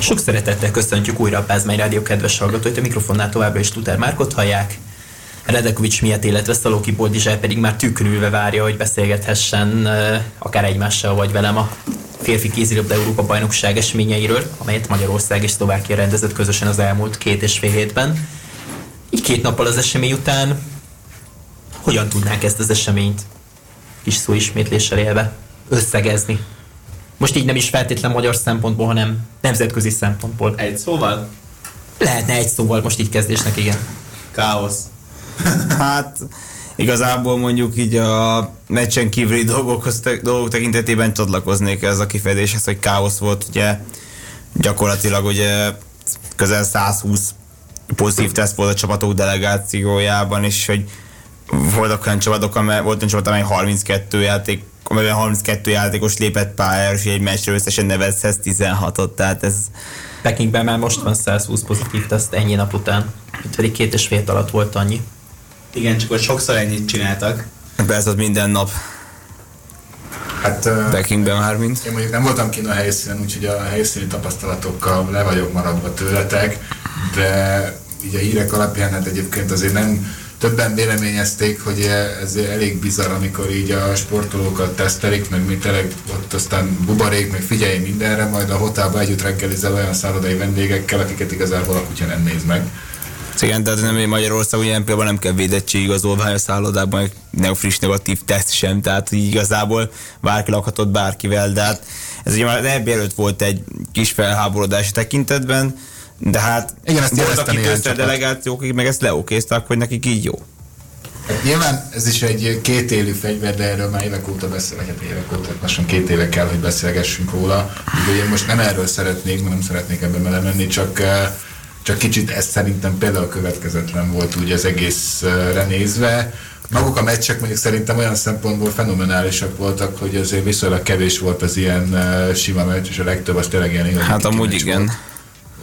Sok szeretettel köszöntjük újra a Pázmány Rádió kedves hallgatóit, a mikrofonnál továbbra is Tutár Márkot hallják. Redekovics miatt, illetve Szalóki Boldizsár pedig már tűkönülve várja, hogy beszélgethessen akár egymással vagy velem a férfi kézilabda Európa bajnokság eseményeiről, amelyet Magyarország és Szlovákia rendezett közösen az elmúlt 2,5 hétben. Így két nappal az esemény után hogyan tudnánk ezt az eseményt kis szó ismétléssel élve összegezni? Most így nem is feltétlen magyar szempontból, hanem nemzetközi szempontból. Egy szóval? Lehetne egy szóval most így kezdésnek, igen. Káosz. Hát igazából mondjuk így a meccsen kívüli dolgok tekintetében csatlakoznék ez a kifejezéshez, hogy káosz volt, ugye gyakorlatilag ugye közel 120 pozitív teszt volt a csapatok delegációjában, és hogy voltak olyan csapatok, amely 32 játékos lépett pályára, és egy meccsről összesen nevezhetsz 16-ot, tehát ez... Pekingben már most van 120 pozitív teszt ennyi nap után, itt pedig 2,5 alatt volt annyi. Igen, csak hogy sokszor ennyit csináltak. Persze, minden nap. Hát... Pekingben már mind. Én mondjuk nem voltam kint a helyszínen, úgyhogy a helyszíni tapasztalatokkal le vagyok maradva tőletek, de így a hírek alapján hát egyébként azért nem... Többen véleményezték, hogy ez elég bizarr, amikor így a sportolókat tesztelik, meg mitelek, ott aztán bubarék, meg figyelj mindenre, majd a hotelba együtt reggelizel olyan szállodai vendégekkel, akiket igazából a kutya nem néz meg. Igen, tehát nem Magyarország ilyen például nem kell védettségigazolvány a szállodában, nem friss negatív teszt sem, tehát igazából bárki lakhatott bárkivel, de hát ez ugye már EB előtt volt egy kis felháborodás tekintetben, de hát igen, ezt voltak itt összedelegációk, akik meg ezt leokézták, hogy nekik így jó. Hát nyilván ez is egy kétélű fegyver, de erről már évek óta lassan 2 éve kell, hogy beszélgessünk róla. Úgyhogy én most nem erről szeretnék, mert nem szeretnék ebben belemenni, csak kicsit ez szerintem például következetlen volt úgy az egészre nézve. Maguk a meccsek mondjuk szerintem olyan szempontból fenomenálisak voltak, hogy azért viszonylag kevés volt az ilyen sima meccs, és a legtöbb az tényleg ilyen igaz. Hát amúgy igen. Volt.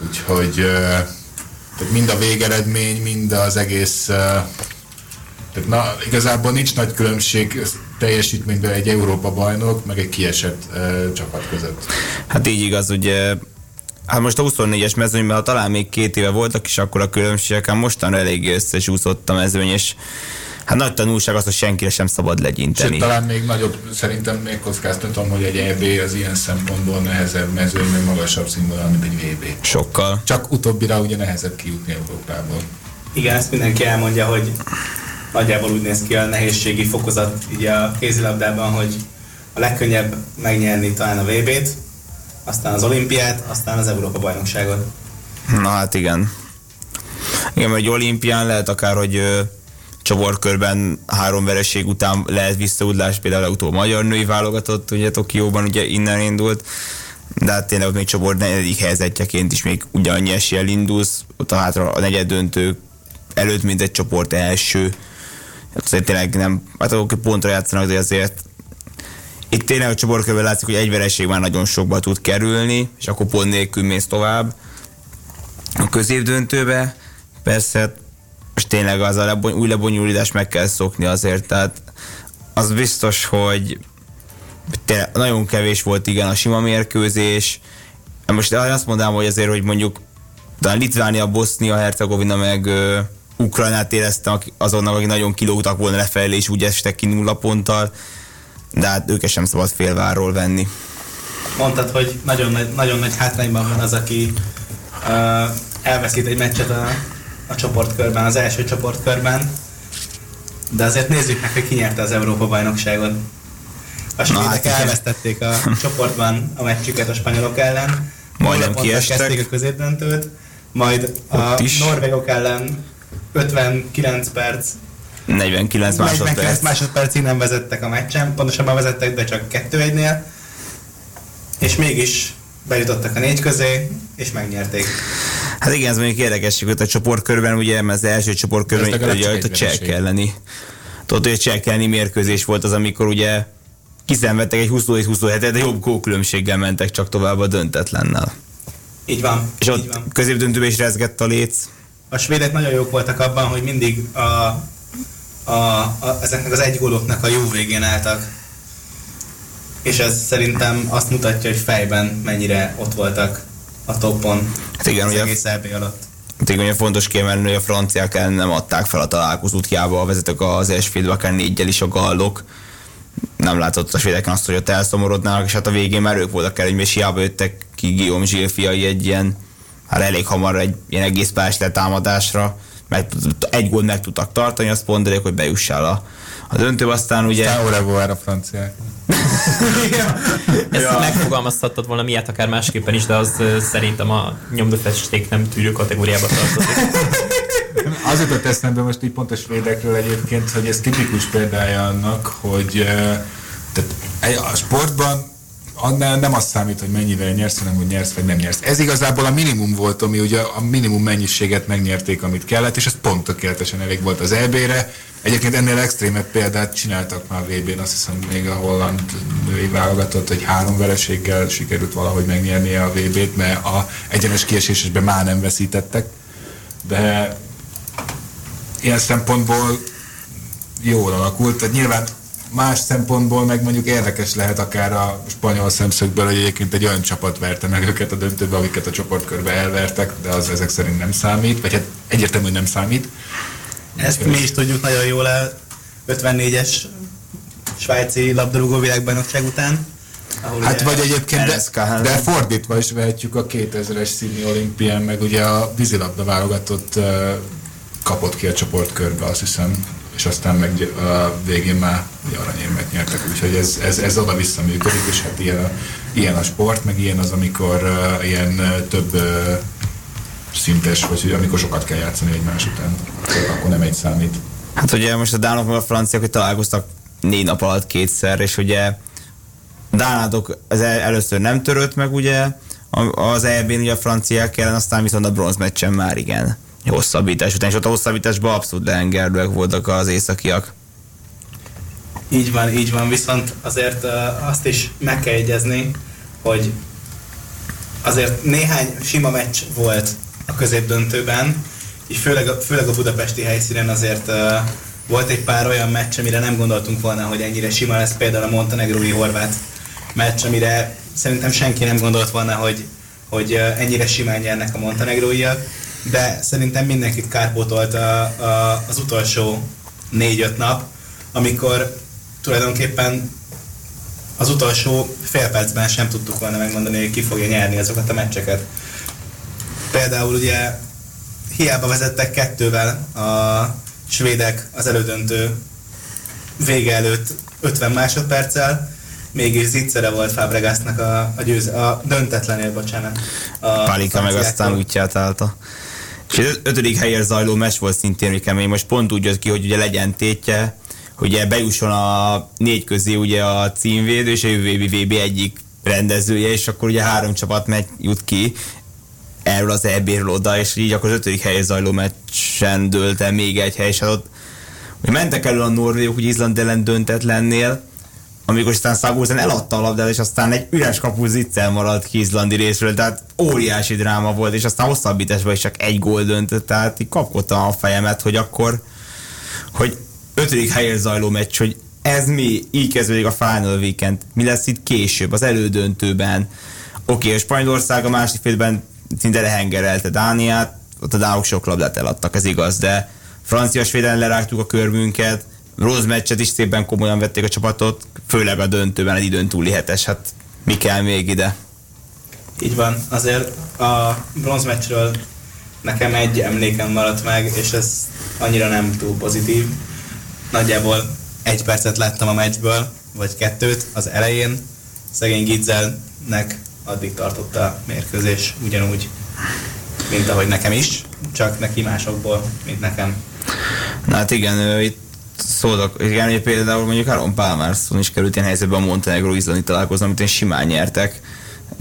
Úgyhogy mind a végeredmény, mind az egész, tehát igazából nincs nagy különbség teljesítményben egy Európa bajnok, meg egy kiesett csapat között. Hát így igaz, ugye, hát most a 24-es mezőnyben, ha talán még 2 éve voltak is, akkor a különbségek, hát mostanra eléggé összesúszott a mezőny, és hát nagy tanulság az, hogy senkire sem szabad legyinteni. Sőt, talán még nagyobb, szerintem még kockáztatom, hogy egy EB az ilyen szempontból nehezebb mezőny, meg magasabb színvonal, mint egy VB. Sokkal. Csak utóbbira ugye nehezebb kijutni Európából. Igen, ezt mindenki elmondja, hogy nagyjából úgy néz ki a nehézségi fokozat így a kézilabdában, hogy a legkönnyebb megnyerni talán a VB-t, aztán az olimpiát, aztán az Európa-bajnokságot. Na hát igen. Igen, mert egy olimpián lehet akár, hogy csoportkörben 3 vereség után lehet visszaudlás, például legutóbb magyar női válogatott, ugye Tokióban ugye innen indult, de hát tényleg ott még csoport 4. helyzetjeként is még ugyanannyi eséllyel indulsz, ott a hátra a negyed döntő előtt, mint egy csoport első. Azért tényleg nem, hát akkor pontra játszanak, de azért itt tényleg a csoportkörben látszik, hogy egy vereség már nagyon sokba tud kerülni, és akkor pont nélkül mész tovább a középdöntőbe. Persze most tényleg az a új lebonyolítást meg kell szokni azért, tehát az biztos, hogy nagyon kevés volt igen a sima mérkőzés. Most azt mondanám, hogy azért, hogy mondjuk talán Litvánia, Bosznia-Hercegovina meg Ukrajnát éreztem azonnak, akik nagyon kilógtak volna lefelé, és úgy estek ki 0 ponttal, de hát őket sem szabad félvárról venni. Mondtad, hogy nagyon nagy hátrányban van az, aki elveszít egy meccset a csoportkörben, az első csoportkörben, de azért nézzük meg, hogy ki nyerte az Európa-bajnokságot. A svédek elvesztették a csoportban a meccsüket a spanyolok ellen, majdnem kiestek, kezdték a középdöntőt, majd a norvégok ellen 49 másodpercig nem vezettek a meccsen, pontosabban vezettek, de csak 2-1-nél, és mégis bejutottak a 4 közé, és megnyerték. Hát igen, ez mondjuk érdekesség, hogy a csoportkörben, ugye az első csoportkörben ugye a csehek elleni. Tudod, hogy a csehek elleni mérkőzés volt az, amikor ugye kiszenvedtek egy 27-et, de jobb gólkülönbséggel mentek csak tovább a döntetlennel. Így van. És ott középdöntőben is rezgett a léc. A svédek nagyon jók voltak abban, hogy mindig ezeknek az egy góloknak a jó végén álltak. És ez szerintem azt mutatja, hogy fejben mennyire ott voltak a toppon. Hát igen, ugye egész EB alatt. Ugye fontos kiemelni, hogy a franciák el nem adták fel a találkozót, hiába a vezetők az Esfédbe, akár 4-jel is a gallok. Nem látott a svédeken azt, hogy ott elszomorodnának, és hát a végén már ők voltak el, hogy még hiába jöttek ki Guillaume Gille fiai egy ilyen, hát elég hamar egy ilyen egész pályás letámadásra, mert egy gólt meg tudtak tartani, azt mondanék, hogy bejussál a döntőbe, aztán ugye... Távolából a franciák. Ezt megfogalmazhattad volna miért akár másképpen is, de az szerintem a nyomdafesték nem tűrő kategóriába tartozik. Az jutott eszembe most így pont a svédekről egyébként, hogy ez tipikus példája annak, hogy tehát a sportban nem az számít, hogy mennyivel nyersz, hanem hogy nyersz vagy nem nyersz. Ez igazából a minimum volt, ami ugye a minimum mennyiséget megnyerték, amit kellett, és ez pont tökéletesen elég volt az EB-re. Egyébként ennél extrémebb példát csináltak már a VB-n, azt hiszem még a holland női válogatott, hogy 3 vereséggel sikerült valahogy megnyernie a VB-t, mert a egyenes kiesésben már nem veszítettek. De ilyen szempontból jól alakult, tehát nyilván más szempontból meg mondjuk érdekes lehet akár a spanyol szemszögből, hogy egyébként egy olyan csapat verte meg őket a döntőbe, amiket a csoportkörbe elvertek, de az ezek szerint nem számít, vagy hát egyértelműen nem számít. Ezt mi is tudjuk nagyon jól a 54-es svájci labdarúgó világbajnokság után. Hát vagy egyébként, de fordítva is vehetjük a 2000-es Sydney olimpián, meg ugye a vízilabda válogatott kapott ki a csoportkörbe, azt hiszem, és aztán meg a végén már aranyérmet nyertek, úgyhogy ez oda-vissza működik, és hát ilyen a sport, meg ilyen az, amikor ilyen több szintes, vagy hogy amikor sokat kell játszani egymás után, akkor nem egy számít. Hát ugye most a dánok meg a franciák, hogy találkoztak 4 nap alatt kétszer, és ugye dánátok az először nem törött meg ugye az EB-n ugye a franciák ellen, aztán viszont a bronzmeccsen már igen. Hosszabbítás után, és ott a hosszabbításban abszolút leengedőek voltak az északiak. Így van, viszont azért azt is meg kell jegyezni, hogy azért néhány sima meccs volt a középdöntőben, így főleg a budapesti helyszínen azért volt egy pár olyan meccs, amire nem gondoltunk volna, hogy ennyire sima lesz, például a montenegrói horvát meccs, amire szerintem senki nem gondolt volna, hogy ennyire simán nyernek a montenegróiak. De szerintem mindenkit kárpótolt az utolsó 4-5 nap, amikor tulajdonképpen az utolsó fél percben sem tudtuk volna megmondani, hogy ki fogja nyerni azokat a meccseket. Például ugye hiába vezettek 2-vel a svédek az elődöntő vége előtt 50 másodperccel, mégis zicsere volt Fabregasnak a döntetlenél, bocsánat. A Palika meg aztán útját állta. És az 5. helyért zajló meccs volt szintén kemény, most pont úgy jött ki, hogy ugye legyen tétje, hogy bejusson a 4 közé ugye a címvédő és a jövő VB egyik rendezője, és akkor ugye 3 csapat jut ki erről az EB-ről oda, és így akkor az 5. helyért zajló meccsen dőlt el még egy hely, és hát ott mentek elő a norvégok, ugye Izland ellen döntetlennél, amikor aztán Sagosen eladta a labdát, és aztán egy üres kapu Gidzel maradt ki izlandi részről, tehát óriási dráma volt, és aztán hosszabbításban is csak 1 gól döntött, tehát így kapkodtam a fejemet, hogy akkor, hogy 5. helyért zajló meccs, hogy ez mi, így kezdődik a Final Weekend, mi lesz itt később, az elődöntőben. Oké, a Spanyolország a másik félben szinte lehengerelte Dániát, ott a dánok sok labdát eladtak, ez igaz, de Francia-Svéden lerágtuk a körmünket, rossz meccset is szépen komolyan vették a csapatot, főleg a döntőben, egy időn túli hetes, hát mi kell még ide? Így van, azért a bronzmeccsről nekem egy emlékem maradt meg, és ez annyira nem túl pozitív. Nagyjából 1 percet láttam a meccsből, vagy 2-t az elején, szegény Gidzelnek addig tartott a mérkőzés ugyanúgy, mint ahogy nekem is, csak neki másokból, mint nekem. Na hát igen, itt szóltak, igen, például mondjuk Áron Pálmársson is került ilyen helyzetben a montenegró-izlandi találkozón, amit én simán nyertek,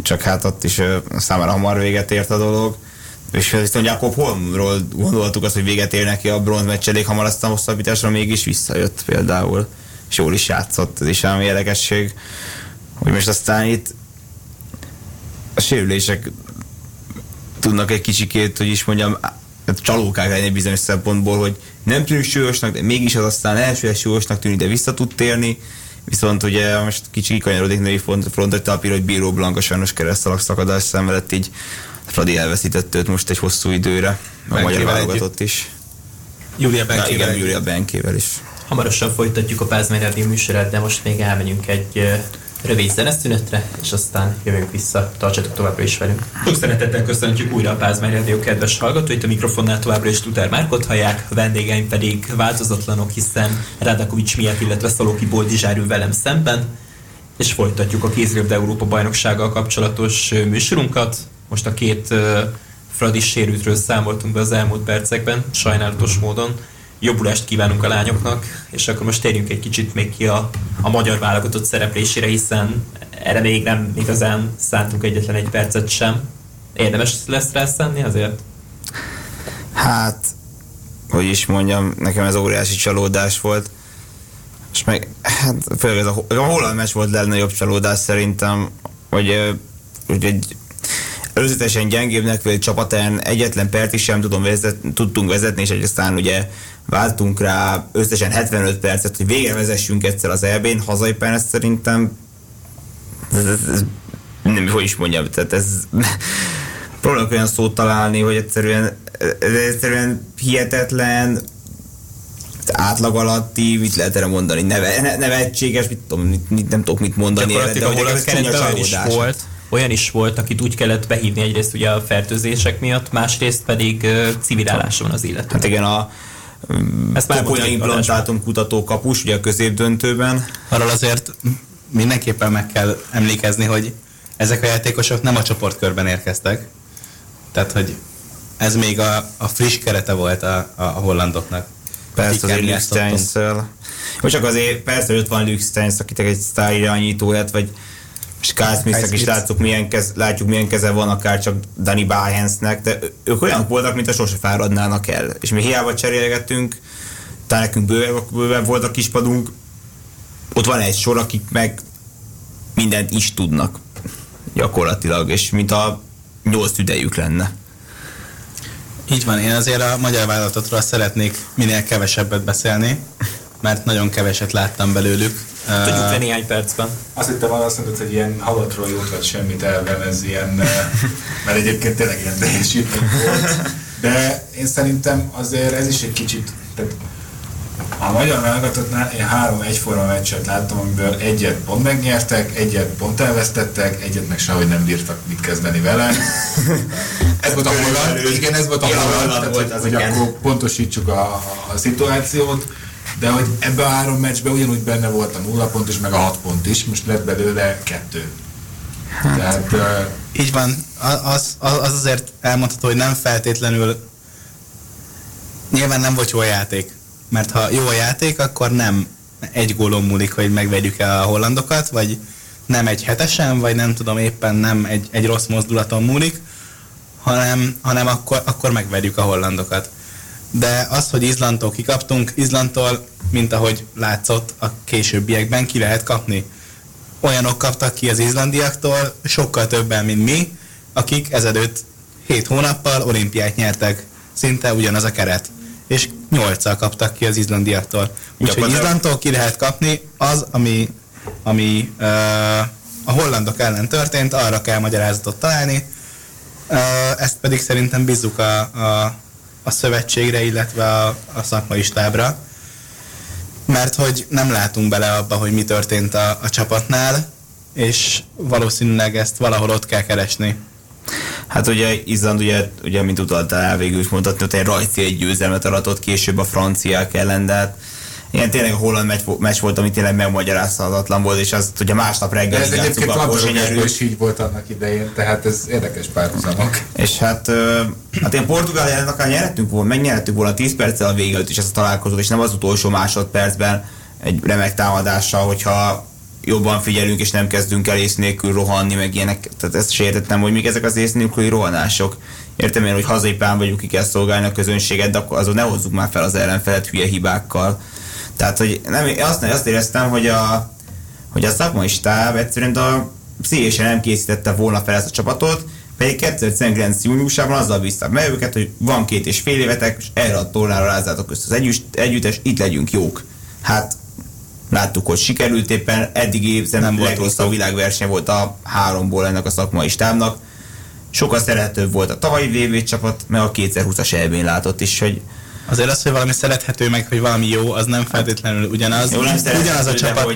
csak hát ott is számára hamar véget ért a dolog, és viszont Jakob Holmról gondoltuk azt, hogy véget ér neki a bronzmeccs elég hamar, aztán hosszabbításra mégis visszajött például, és jól is játszott, ez is állami érdekesség, hogy most aztán itt a sérülések tudnak egy kicsikét, hogy is mondjam, csalókák lenni bizonyos szempontból, hogy nem tűnik súlyosnak, de mégis az aztán elsőre súlyosnak tűnik, de vissza tud térni. Viszont ugye most kicsit kikanyarodik női frontot, hogy Bíró Blanka sajnos keresztalakszakadást szenvedett, így Fradi elveszített őt most egy hosszú időre, a magyar válogatott is. Júlia Benkével. Júlia Benkével is. Hamarosan folytatjuk a Pázmány Rádió műsorát, de most még elmegyünk egy rövid zeneszünetre, és aztán jövünk vissza. Tartsatok továbbra is velünk. Sok szeretettel köszöntjük újra a Pázmány Rádió kedves hallgatóit. A mikrofonnál továbbra is Tutár Márkot hallják, a vendégeim pedig változatlanok, hiszen Redekovics miatt, illetve Szalóki Boldizsár ül velem szemben, és folytatjuk a kézilabda Európa bajnoksággal kapcsolatos műsorunkat. Most a két Fradi sérültről számoltunk be az elmúlt percekben, sajnálatos módon. Jobbulást kívánunk a lányoknak, és akkor most térjünk egy kicsit még ki a magyar válogatott szereplésére, hiszen erre még nem igazán szántunk egyetlen egy percet sem. Érdemes lesz rá szánni azért? Hát, hogy is mondjam, nekem ez óriási csalódás volt. És meg, hát főleg ez a holland meccs volt legnagyobb csalódás szerintem, hogy egy előzetesen gyengébbnek vagy csapat ellen egyetlen perc is sem tudtunk vezetni, és aztán ugye váltunk rá összesen 75 percet, hogy végre vezessünk egyszer az EB-n, hazai perc szerintem nem, hogy is mondjam, tehát ez próbálok olyan szót találni, hogy egyszerűen hihetetlen, átlag alatti, mit lehet erre mondani, nevetséges, nem tudok mit mondani erre, de hogy ez csúnya csalódás volt. Olyan is volt, akit úgy kellett behívni egyrészt ugye a fertőzések miatt, másrészt pedig civiláláson az illetőnek. Hát igen, ezt már olyan implantátum kutató kapus, ugye a középdöntőben. Arról azért mindenképpen meg kell emlékezni, hogy ezek a játékosok nem a csoportkörben érkeztek. Tehát, hogy ez még a friss kerete volt a hollandoknak. Persze azért Luke Steins-szel. Csak azért persze ott van Luke Steins, akitek egy sztár irányító lett, vagy Skálszmisznek is látjuk, milyen keze van akár csak Danny Bájensnek, de ők olyanok voltak, mint a sose fáradnának el. És mi hiába cserélgettünk, talán nekünk bővebb volt a kispadunk, ott van egy sor, akik meg mindent is tudnak gyakorlatilag, és mint a 8 tüdejük lenne. Így van, én azért a magyar vállalatotról szeretnék minél kevesebbet beszélni, mert nagyon keveset láttam belőlük. Tudjuk le néhány percben. Azt hittem arra azt mondod, hogy ilyen halottról jót vagy semmit elven, ez ilyen, mert egyébként tényleg ilyen teljesítmény volt. De én szerintem azért ez is egy kicsit, tehát a magyar válogatottnál én 3 egyforma meccset láttam, amiből egyet pont megnyertek, egyet pont elvesztettek, egyet meg sehogy nem bírtak mit kezdeni vele. Ez volt a holland, igen, ez volt a holland, hogy akkor pontosítsuk a szituációt. De hogy ebben a 3 meccsben ugyanúgy benne volt a 0 pont is, meg a 6 pont is, most lett belőle 2. Hát, tehát, így van, az azért elmondható, hogy nem feltétlenül, nyilván nem volt jó a játék, mert ha jó a játék, akkor nem egy gólon múlik, hogy megvegyük-e a hollandokat, vagy nem egy hetesen, vagy nem tudom, éppen nem egy rossz mozdulaton múlik, hanem akkor megvegyük a hollandokat. De az, hogy Izlandtól kikaptunk, Izlandtól, mint ahogy látszott, a későbbiekben ki lehet kapni. Olyanok kaptak ki az izlandiaktól, sokkal többen, mint mi, akik ezelőtt 7 hónappal olimpiát nyertek. Szinte ugyanaz a keret. És 8-al kaptak ki az izlandiaktól. Úgyhogy Izlandtól ki lehet kapni, az, ami a hollandok ellen történt, arra kell magyarázatot találni. Ezt pedig szerintem bízzuk a szövetségre, illetve a szakmai stábra, mert hogy nem látunk bele abba, hogy mi történt a csapatnál, és valószínűleg ezt valahol ott kell keresni. Hát ugye Izland, ugye mint utaltál, végül is mondhatni, hogy egy rajci egy győzelmet aratott később a franciák ellen, de hát igen, tényleg a holland meccs volt, ami tényleg megmagyarázhatatlan volt, és azt ugye másnap reggel játszunk. Ez egyébként labdarúgásban is így volt annak idején, tehát ez érdekes párhuzamok. És hát ilyen Portugálián akár megnyerhettünk volna 10 perccel a végül is ezt a találkozót, és nem az utolsó másodpercben egy remek támadással, hogyha jobban figyelünk, és nem kezdünk el ész nélkül rohanni, meg ilyenek. Tehát ezt sértettem, hogy még ezek az ész nélküli rohanások. Értem én, hogy hazai pán vagyunk, ki kell szolgálni a közönséget, de akkor azon ne hozzuk már fel az ellenfelet hülye hibákkal. Tehát, hogy nem, azt éreztem, hogy a szakmai stáb egyszerűen pszichésen nem készítette volna fel ezt a csapatot, pedig 2019. júniusában azzal bíztam meg őket, hogy van 2,5 évetek, és erre a tornára rázzátok össze az együttes, itt legyünk jók. Hát láttuk, hogy sikerült éppen, eddig évben nem volt rossz a világverseny, volt a 3-ból ennek a szakmai stábnak, sokkal szerethetőbb volt a tavalyi VB csapat, meg a 2020-as EB-n látott is, hogy azért az, hogy valami szerethető, meg hogy valami jó, az nem feltétlenül ugyanaz. Jó,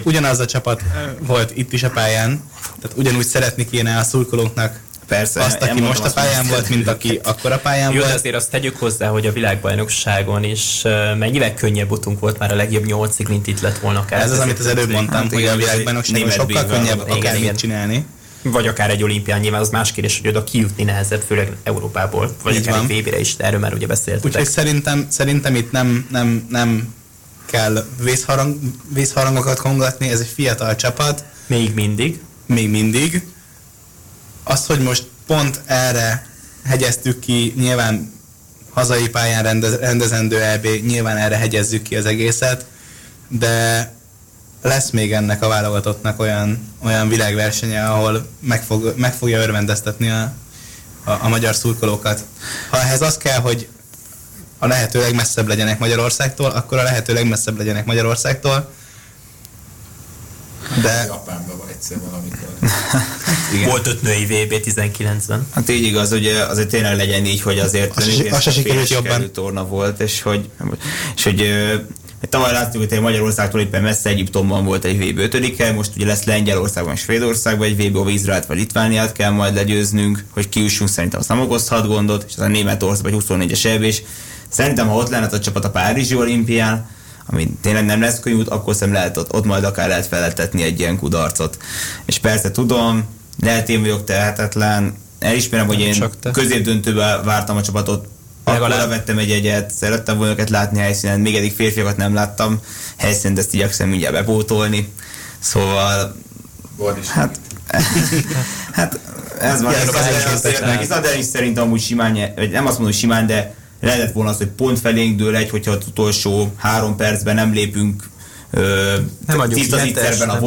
ugyanaz a csapat volt itt is a pályán, tehát ugyanúgy szeretni kéne a szurkolóknak. Persze, azt, aki most a pályán volt, mint aki akkor a pályán volt. Jó, azért azt tegyük hozzá, hogy a világbajnokságon is mennyivel könnyebb utunk volt, már a legjobb 8-ig, mint itt lett volna. Ez az, amit az előbb mondtam, hogy a világbajnokságon sokkal könnyebb akármit csinálni. Vagy akár egy olimpián, nyilván az más kérdés, hogy oda kijutni nehezebb, főleg Európából, vagy így akár egy VB-re is, erről már ugye beszéltetek. Úgyhogy szerintem itt nem kell vészharangokat kongatni, ez egy fiatal csapat. Még mindig. Azt, hogy most pont erre hegyeztük ki, nyilván hazai pályán rendezendő EB, nyilván erre hegyezzük ki az egészet, de lesz még ennek a válogatottnak olyan világversenye, ahol meg fogja örvendeztetni a magyar szurkolókat. Ha ehhez az kell, hogy a lehető legmesszebb legyenek Magyarországtól, akkor a lehető legmesszebb legyenek Magyarországtól. De Japánban van egyszer valamikor. Volt 5 női VB 19-ben. Hát így igaz, ugye azért tényleg legyen így, hogy azért fél torna volt, és hogy tavaly láttuk, hogy Magyarországtól éppen messze Egyiptomban volt egy VB 5-e, most ugye lesz Lengyelországban, Svédországban egy VB, ahol Izraelt vagy Litvániát kell majd legyőznünk, hogy kiussunk, szerintem azt nem okozhat gondot, és az a Németországban 24-es EB, és szerintem ha ott lenne a csapat a Párizsi olimpián, ami tényleg nem lesz könnyű, akkor szerintem lehet ott majd akár lehet feleltetni egy ilyen kudarcot. És persze tudom, lehet én vagyok tehetetlen, elismerem, hogy én középdöntőben vártam a csapatot, akkor vettem egy jegyet, szerettem volna őket látni helyszínen, még eddig férfiakat nem láttam helyszínen, ezt igyekszem mindjárt bepótolni. Szóval... Hát ez van. De is szerintem amúgy simán, vagy nem azt mondom, hogy simán, de lehetett volna az, hogy pont felénk dől egy, hogyha az utolsó 3 percben nem lépünk tiszta zicserben a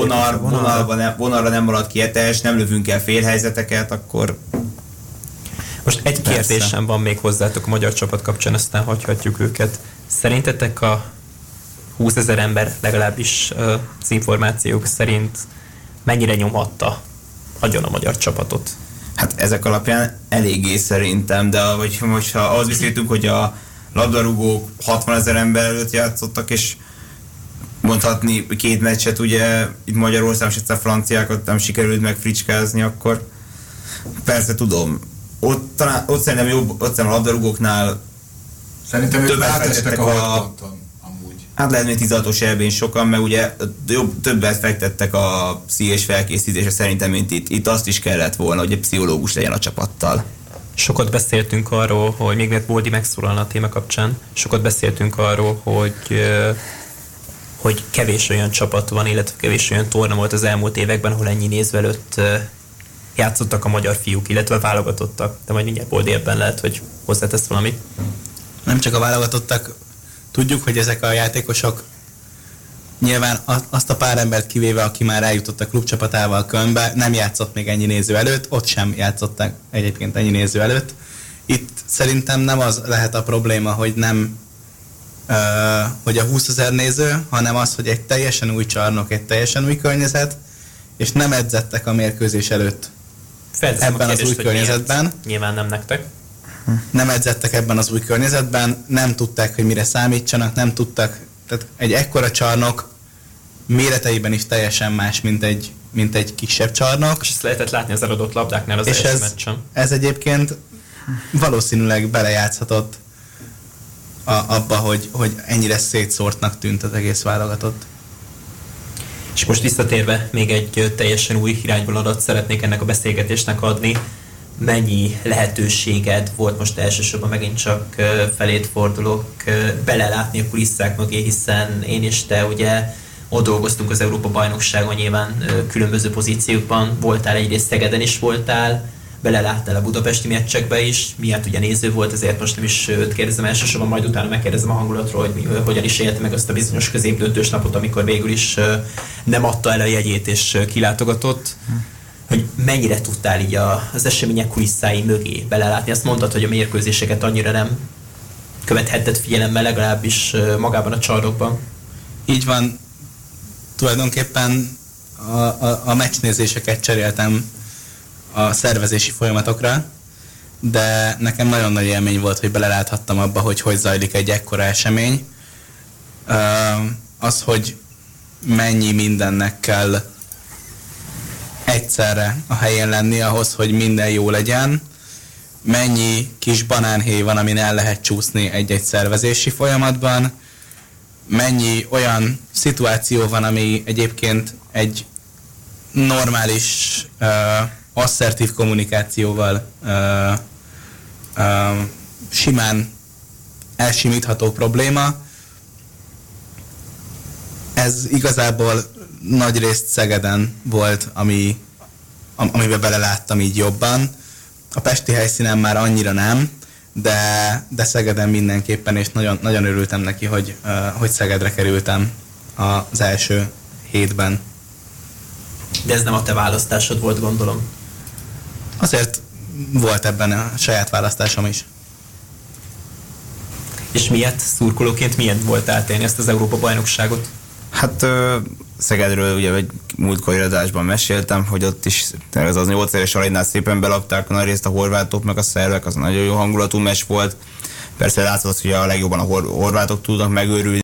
vonalra nem marad ki hetes, nem lövünk el félhelyzeteket, akkor... Most egy kérdésem van még hozzátok a magyar csapat kapcsán, aztán hagyhatjuk őket. Szerintetek a 20 000 ember, legalábbis az információk szerint, mennyire nyomhatta agyon a magyar csapatot? Hát ezek alapján eléggé szerintem, de most ha ahhoz beszéltünk, hogy a labdarúgók 60 000 ember előtt játszottak, és mondhatni 2 meccset, ugye itt Magyarországon és a franciákat nem sikerült megfricskázni, akkor persze tudom. Ott szerintem jobb, ott szerintem a labdarúgóknál szerintem többen átestek a halponton amúgy. Hát lehet, mint 16-os EB-n sokan, meg ugye többet fektettek a pszichés felkészítésre szerintem, mint itt. Itt azt is kellett volna, hogy egy pszichológus legyen a csapattal. Sokat beszéltünk arról, hogy még miért Boldi megszólalna a téma kapcsán, sokat beszéltünk arról, hogy kevés olyan csapat van, illetve kevés olyan torna volt az elmúlt években, ahol ennyi nézve előtt játszottak a magyar fiúk, illetve válogatottak, de majd mindjárt Boldérben lehet, hogy hozzátesz valamit. Nem csak a válogatottak, tudjuk, hogy ezek a játékosok nyilván azt a pár embert kivéve, aki már eljutott a klubcsapatával Kölnbe, nem játszott még ennyi néző előtt, ott sem játszottak egyébként ennyi néző előtt. Itt szerintem nem az lehet a probléma, hogy nem hogy a 20 000 néző, hanem az, hogy egy teljesen új csarnok, egy teljesen új környezet, és nem edzettek a mérkőzés előtt. Felteszem ebben a kérdést, az új környezetben. Miért? Nyilván nem nektek. Nem edzettek ebben az új környezetben, nem tudták, hogy mire számítsanak, nem tudtak. Tehát egy ekkora csarnok méreteiben is teljesen más, mint egy kisebb csarnok. És ezt lehetett látni az eladott labdáknál az első meccsen. Ez egyébként valószínűleg belejátszhatott abba, hogy ennyire szétszórtnak tűnt az egész válogatott. És most visszatérve még egy teljesen új irányból adat szeretnék ennek a beszélgetésnek adni. Mennyi lehetőséged volt most elsősorban megint csak felét fordulok belelátni a kulisszák mögé, hiszen én és te ugye ott dolgoztunk az Európa bajnokságon, nyilván különböző pozíciókban voltál, egyrészt Szegeden is voltál, beleláttál a budapesti meccsekbe is, miatt ugye néző volt, ezért most nem is őt kérdezem elsősorban, majd utána megkérdezem a hangulatról, hogy hogyan is élte meg azt a bizonyos középdöntős napot, amikor végül is nem adta el a jegyét és kilátogatott, hogy mennyire tudtál így az események kulisszái mögé belelátni. Azt mondtad, hogy a mérkőzéseket annyira nem követhetted figyelemmel, legalábbis magában a csarnokban. Így van, tulajdonképpen a meccsnézéseket cseréltem a szervezési folyamatokra, de nekem nagyon nagy élmény volt, hogy beleláthattam abba, hogy zajlik egy ekkora esemény. Az, hogy mennyi mindennek kell egyszerre a helyén lenni ahhoz, hogy minden jó legyen, mennyi kis banánhéj van, amin el lehet csúszni egy-egy szervezési folyamatban, mennyi olyan szituáció van, ami egyébként egy normális, asszertív kommunikációval simán elsimítható probléma. Ez igazából nagyrészt Szegeden volt, amiben beleláttam így jobban. A pesti helyszínen már annyira nem, de Szegeden mindenképpen, és nagyon, nagyon örültem neki, hogy Szegedre kerültem az első hétben. De ez nem a te választásod volt, gondolom. Azért volt ebben a saját választásom is. És miért szurkolóként miért volt átélni ezt az Európa-bajnokságot? Hát Szegedről ugye egy múltkori adásban meséltem, hogy ott is ez az 8 éves arénát szépen belakták a nagy részt a horvátok meg a szervek, az nagyon jó hangulatú meccs volt. Persze látszott, hogy a legjobban a horvátok tudnak megőrülni,